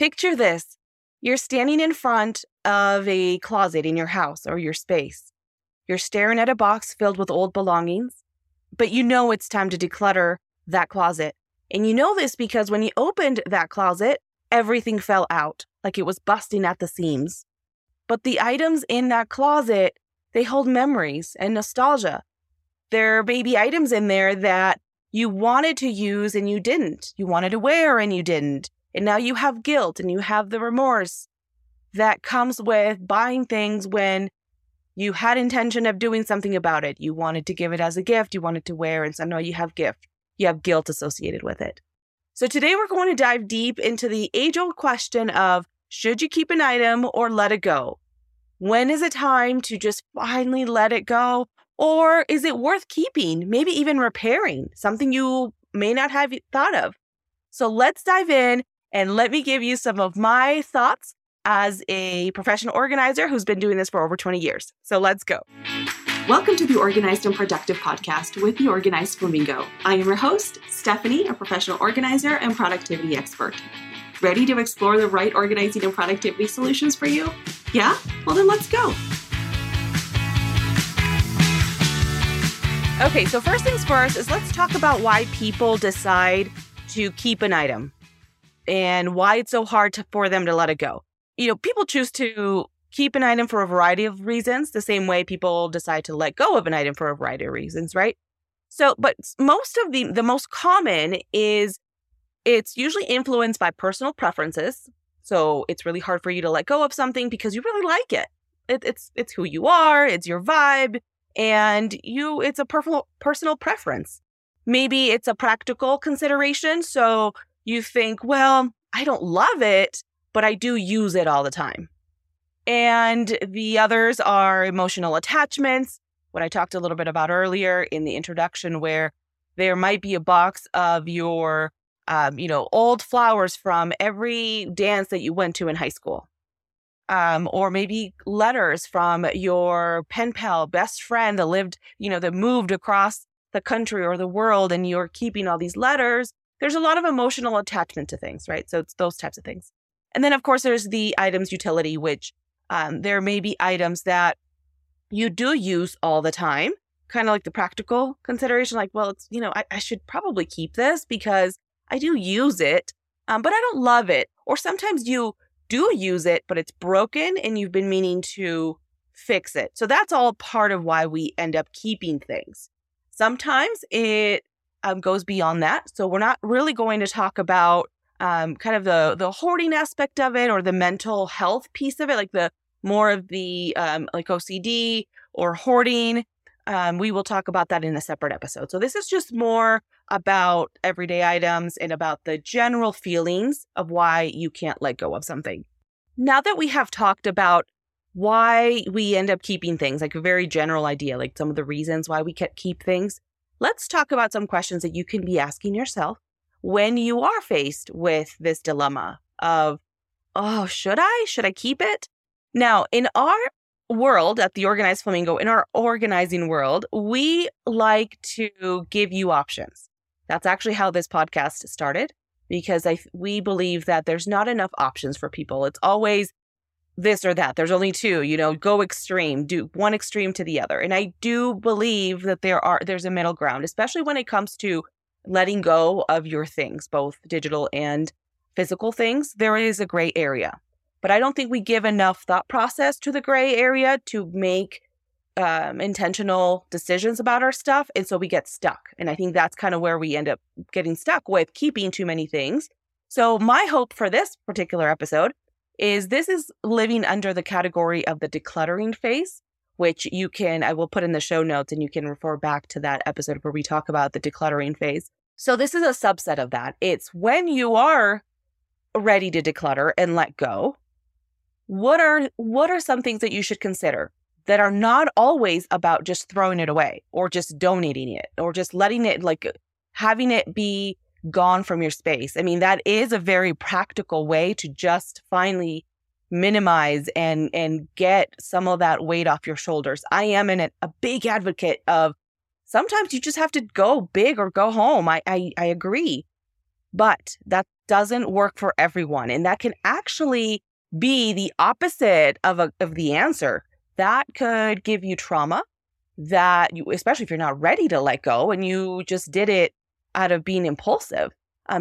Picture this. You're standing in front of a closet in your house or your space. You're staring at a box filled with old belongings, but you know it's time to declutter that closet. And you know this because when you opened that closet, everything fell out, like it was busting at the seams. But the items in that closet, they hold memories and nostalgia. There are baby items in there that you wanted to use and you didn't. You wanted to wear and you didn't. And now you have guilt and you have the remorse that comes with buying things when you had intention of doing something about it. You wanted to give it as a gift. You wanted to wear, and so now you have guilt associated with it. So today we're going to dive deep into the age-old question of, should you keep an item or let it go? When is it time to just finally let it go? Or is it worth keeping, maybe even repairing, something you may not have thought of? So let's dive in and let me give you some of my thoughts as a professional organizer who's been doing this for over 20 years. So let's go. Welcome to the Organized and Productive podcast with the Organized Flamingo. I am your host, Stephanie, a professional organizer and productivity expert. Ready to explore the right organizing and productivity solutions for you? Yeah? Well, then let's go. Okay, so first things first is let's talk about why people decide to keep an item and why it's so hard for them to let it go. You know, people choose to keep an item for a variety of reasons, the same way people decide to let go of an item for a variety of reasons, right? So, but most of the most common is it's usually influenced by personal preferences. So it's really hard for you to let go of something because you really like it. It's who you are, it's your vibe. And it's a personal preference. Maybe it's a practical consideration. So you think, well, I don't love it, but I do use it all the time. And the others are emotional attachments, what I talked a little bit about earlier in the introduction, where there might be a box of your, old flowers from every dance that you went to in high school. Or maybe letters from your pen pal best friend that moved across the country or the world, and you're keeping all these letters. There's a lot of emotional attachment to things, right? So it's those types of things. And then, of course, there's the items utility, which there may be items that you do use all the time, kind of like the practical consideration, like, well, it's, I should probably keep this because I do use it, but I don't love it. Or sometimes you do use it, but it's broken and you've been meaning to fix it. So that's all part of why we end up keeping things. Sometimes it goes beyond that. So we're not really going to talk about kind of the hoarding aspect of it or the mental health piece of it, like the more of the like OCD or hoarding. We will talk about that in a separate episode. So this is just more about everyday items and about the general feelings of why you can't let go of something. Now that we have talked about why we end up keeping things, like a very general idea, like some of the reasons why we keep things, let's talk about some questions that you can be asking yourself when you are faced with this dilemma of, oh, should I keep it? Now, in our world at the Organized Flamingo, in our organizing world, we like to give you options. That's actually how this podcast started, because we believe that there's not enough options for people. It's always this or that. There's only two, go extreme, do one extreme to the other. And I do believe that there's a middle ground, especially when it comes to letting go of your things, both digital and physical things. There is a gray area. But I don't think we give enough thought process to the gray area to make intentional decisions about our stuff. And so we get stuck. And I think that's kind of where we end up getting stuck with keeping too many things. So my hope for this particular episode is this is living under the category of the decluttering phase, which I will put in the show notes, and you can refer back to that episode where we talk about the decluttering phase. So this is a subset of that. It's when you are ready to declutter and let go. What are some things that you should consider that are not always about just throwing it away or just donating it or just letting it, like having it be gone from your space? I mean, that is a very practical way to just finally minimize and get some of that weight off your shoulders. I am a big advocate of sometimes you just have to go big or go home. I agree. But that doesn't work for everyone. And that can actually be the opposite of the answer. That could give you trauma that you, especially if you're not ready to let go and you just did it out of being impulsive.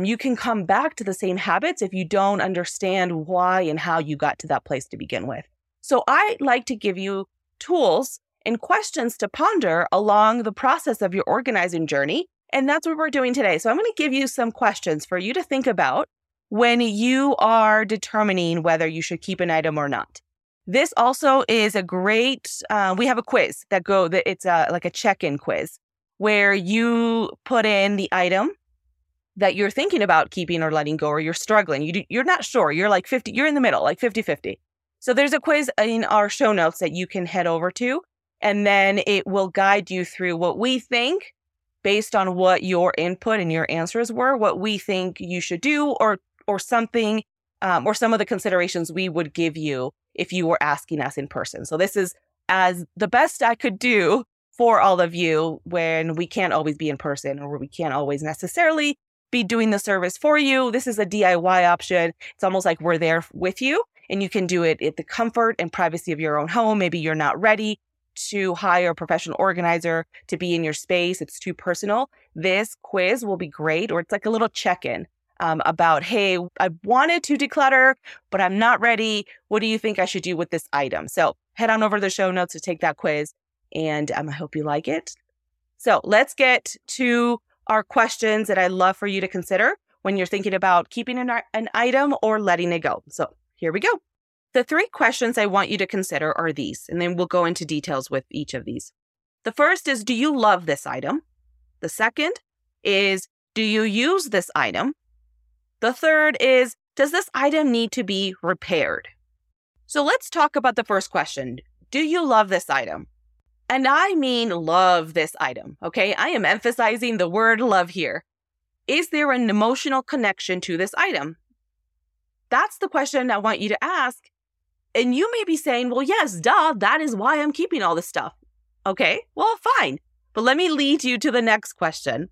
You can come back to the same habits if you don't understand why and how you got to that place to begin with. So I like to give you tools and questions to ponder along the process of your organizing journey. And that's what we're doing today. So I'm going to give you some questions for you to think about when you are determining whether you should keep an item or not. This also is a great, we have a quiz it's like a check-in quiz where you put in the item that you're thinking about keeping or letting go, or you're struggling. You're not sure. You're like 50, you're in the middle, like 50-50. So there's a quiz in our show notes that you can head over to, and then it will guide you through what we think, based on what your input and your answers were, what we think you should do, or something, or some of the considerations we would give you if you were asking us in person. So this is as the best I could do for all of you when we can't always be in person, or we can't always necessarily be doing the service for you. This is a DIY option. It's almost like we're there with you, and you can do it at the comfort and privacy of your own home. Maybe you're not ready to hire a professional organizer to be in your space. It's too personal. This quiz will be great, or it's like a little check-in about, hey, I wanted to declutter, but I'm not ready. What do you think I should do with this item? So head on over to the show notes to take that quiz, and I hope you like it. So let's get to our questions that I'd love for you to consider when you're thinking about keeping an item or letting it go. So here we go. The three questions I want you to consider are these, and then we'll go into details with each of these. The first is, do you love this item? The second is, do you use this item? The third is, does this item need to be repaired? So let's talk about the first question. Do you love this item? And I mean love this item, okay? I am emphasizing the word love here. Is there an emotional connection to this item? That's the question I want you to ask. And you may be saying, well, yes, duh, that is why I'm keeping all this stuff. Okay, well, fine. But let me lead you to the next question.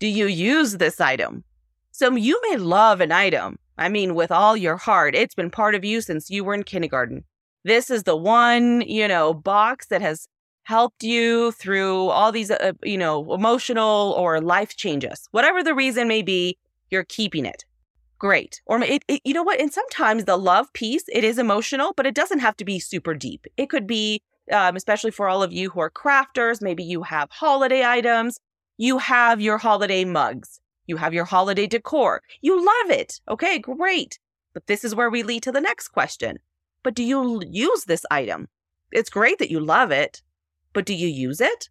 Do you use this item? So you may love an item. I mean, with all your heart, it's been part of you since you were in kindergarten. This is the one, box that has helped you through all these, emotional or life changes. Whatever the reason may be, you're keeping it. Great. Or you know what? And sometimes the love piece, it is emotional, but it doesn't have to be super deep. It could be, especially for all of you who are crafters, maybe you have holiday items, you have your holiday mugs, you have your holiday decor. You love it. Okay, great. But this is where we lead to the next question. But do you use this item? It's great that you love it, but do you use it?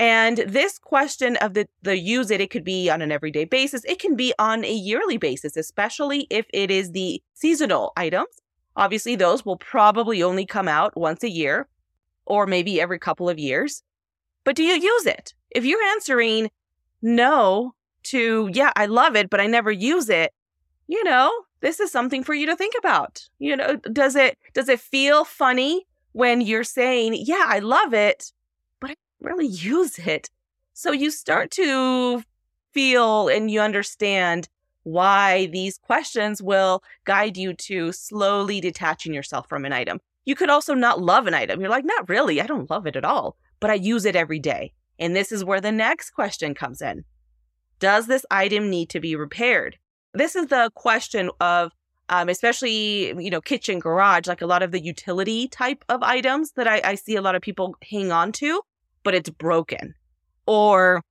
And this question of the use it could be on an everyday basis. It can be on a yearly basis, especially if it is the seasonal items. Obviously, those will probably only come out once a year or maybe every couple of years. But do you use it? If you're answering no to, yeah, I love it, but I never use it, this is something for you to think about. Does it feel funny when you're saying, yeah, I love it, but I really use it? So you start to feel and you understand why these questions will guide you to slowly detaching yourself from an item. You could also not love an item. You're like, not really, I don't love it at all, but I use it every day. And this is where the next question comes in. Does this item need to be repaired? This is the question of especially, kitchen, garage, like a lot of the utility type of items that I see a lot of people hang on to, but it's broken, or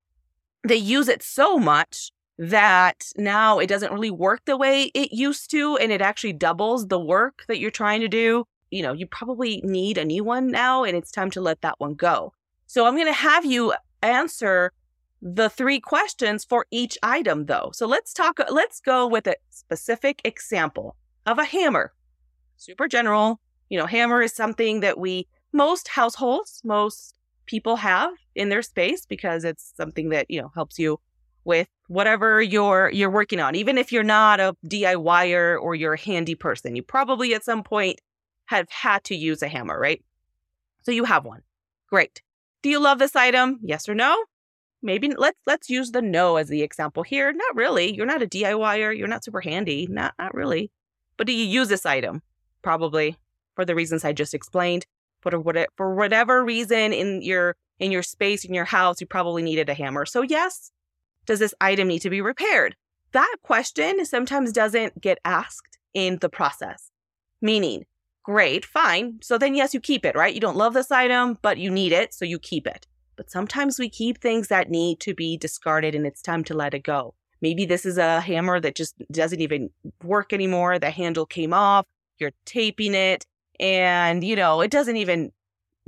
they use it so much that now it doesn't really work the way it used to, and it actually doubles the work that you're trying to do. You probably need a new one now, and it's time to let that one go. So I'm going to have you answer the three questions for each item, though. So let's go with a specific example of a hammer. Super general. Hammer is something that most people have in their space because it's something that, helps you with whatever you're working on. Even if you're not a DIYer or you're a handy person, you probably at some point have had to use a hammer, right? So you have one. Great. Do you love this item? Yes or no? Maybe let's use the no as the example here. Not really. You're not a DIYer. You're not super handy. Not really. But do you use this item? Probably for the reasons I just explained. For whatever reason in your space, in your house, you probably needed a hammer. So yes, does this item need to be repaired? That question sometimes doesn't get asked in the process. Meaning, great, fine. So then yes, you keep it, right? You don't love this item, but you need it, so you keep it. But sometimes we keep things that need to be discarded and it's time to let it go. Maybe this is a hammer that just doesn't even work anymore. The handle came off, you're taping it, and it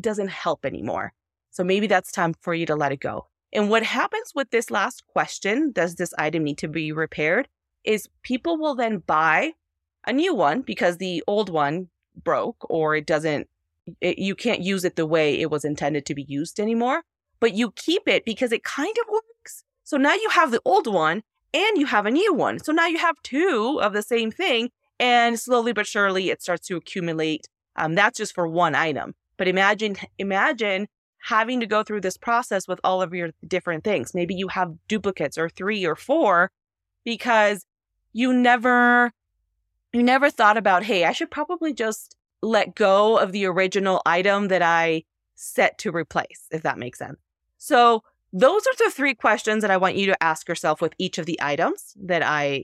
doesn't help anymore. So maybe that's time for you to let it go. And what happens with this last question, does this item need to be repaired, is people will then buy a new one because the old one broke or you can't use it the way it was intended to be used anymore. But you keep it because it kind of works. So now you have the old one and you have a new one. So now you have two of the same thing. And slowly but surely, it starts to accumulate. That's just for one item. But imagine having to go through this process with all of your different things. Maybe you have duplicates or three or four because you never thought about, hey, I should probably just let go of the original item that I set to replace, if that makes sense. So those are the three questions that I want you to ask yourself with each of the items that I,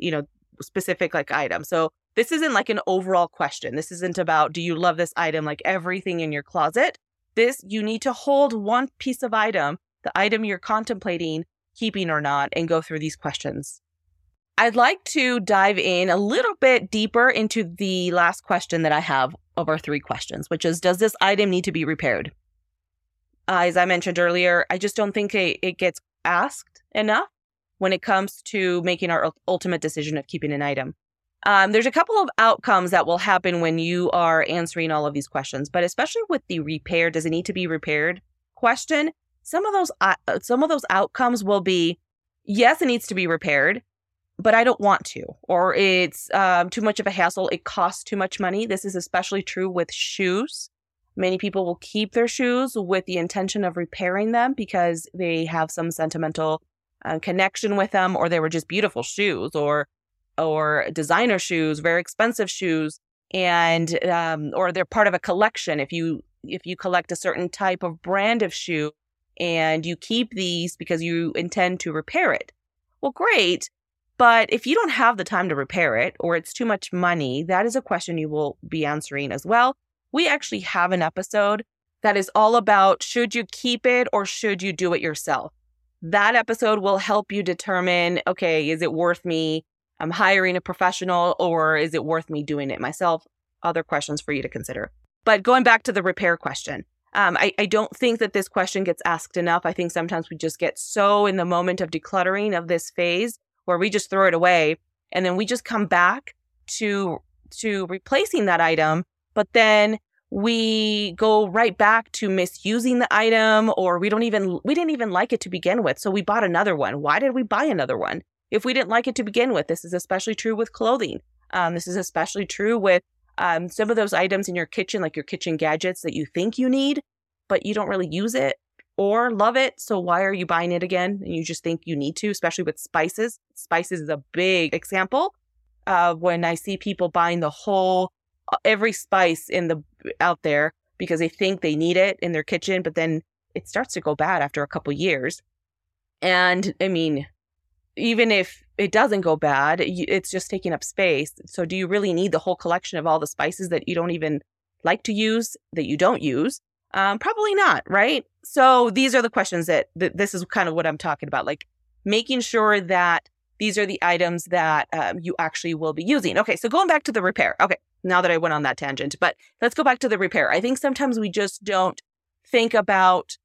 specific like item. So this isn't like an overall question. This isn't about, do you love this item like everything in your closet? This, you need to hold one piece of item, the item you're contemplating keeping or not, and go through these questions. I'd like to dive in a little bit deeper into the last question that I have of our three questions, which is, does this item need to be repaired? As I mentioned earlier, I just don't think it gets asked enough when it comes to making our ultimate decision of keeping an item. There's a couple of outcomes that will happen when you are answering all of these questions, but especially with the repair, does it need to be repaired question, some of those outcomes will be, yes, it needs to be repaired, but I don't want to, or it's too much of a hassle. It costs too much money. This is especially true with shoes. Many people will keep their shoes with the intention of repairing them because they have some sentimental connection with them, or they were just beautiful shoes or designer shoes, very expensive shoes, and or they're part of a collection. If you collect a certain type of brand of shoe and you keep these because you intend to repair it, well, great. But if you don't have the time to repair it, or it's too much money, that is a question you will be answering as well. We actually have an episode that is all about, should you keep it or should you do it yourself? That episode will help you determine, okay, is it worth me? I'm hiring a professional, or is it worth me doing it myself? Other questions for you to consider. But going back to the repair question, I don't think that this question gets asked enough. I think sometimes we just get so in the moment of decluttering of this phase where we just throw it away, and then we just come back to replacing that item, but then we go right back to misusing the item, or we didn't even like it to begin with, so we bought another one. Why did we buy another one if we didn't like it to begin with? This is especially true with clothing. This is especially true with some of those items in your kitchen, like your kitchen gadgets that you think you need, but you don't really use it or love it. So why are you buying it again? And you just think you need to, especially with spices. Spices is a big example of when I see people buying every spice out there because they think they need it in their kitchen, but then it starts to go bad after a couple years. And I mean, even if it doesn't go bad, it's just taking up space. So do you really need the whole collection of all the spices that you don't even like to use, that you don't use? Probably not, right? So these are the questions that this is kind of what I'm talking about, like making sure that these are the items that you actually will be using. Okay, so going back to the repair. Okay, now that I went on that tangent, but let's go back to the repair. I think sometimes we just don't think about,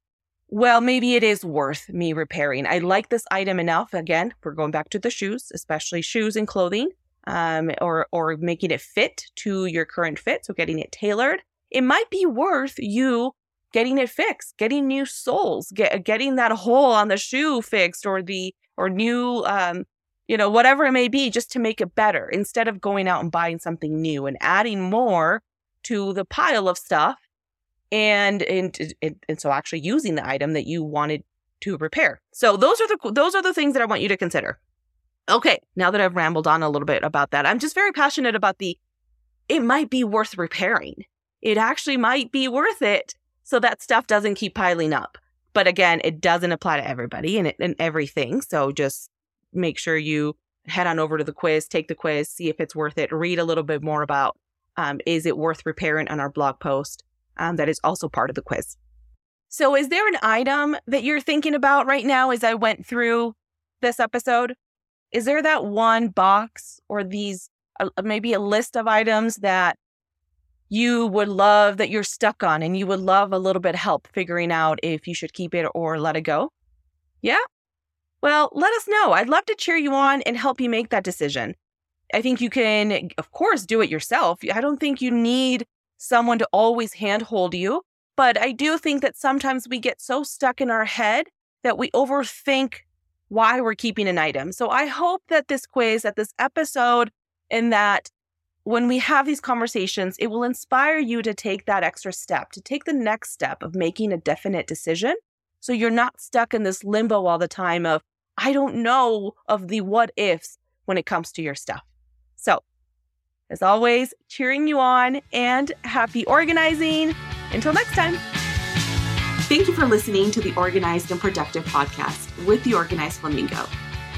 well, maybe it is worth me repairing. I like this item enough. Again, we're going back to the shoes, especially shoes and clothing, or making it fit to your current fit. So getting it tailored. It might be worth you getting it fixed, getting new soles, getting that hole on the shoe fixed, or new, whatever it may be, just to make it better instead of going out and buying something new and adding more to the pile of stuff. And so actually using the item that you wanted to repair. So those are the things that I want you to consider. Okay, now that I've rambled on a little bit about that, I'm just very passionate about it might be worth repairing. It actually might be worth it so that stuff doesn't keep piling up. But again, it doesn't apply to everybody and everything. So just make sure you head on over to the quiz, take the quiz, see if it's worth it, read a little bit more about is it worth repairing on our blog post that is also part of the quiz. So is there an item that you're thinking about right now as I went through this episode? Is there that one box or these maybe a list of items that you would love, that you're stuck on, and you would love a little bit of help figuring out if you should keep it or let it go? Yeah? Well, let us know. I'd love to cheer you on and help you make that decision. I think you can, of course, do it yourself. I don't think you need someone to always handhold you, but I do think that sometimes we get so stuck in our head that we overthink why we're keeping an item. So I hope that this quiz, that this episode, and that when we have these conversations, it will inspire you to take that extra step, to take the next step of making a definite decision. So you're not stuck in this limbo all the time of, I don't know, of the what ifs when it comes to your stuff. So as always, cheering you on and happy organizing. Until next time. Thank you for listening to the Organized and Productive podcast with the Organized Flamingo.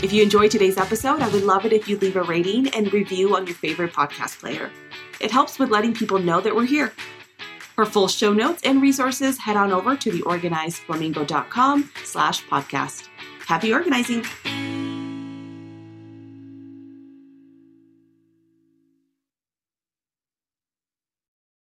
If you enjoyed today's episode, I would love it if you leave a rating and review on your favorite podcast player. It helps with letting people know that we're here. For full show notes and resources, head on over to theorganizedflamingo.com/podcast. Happy organizing.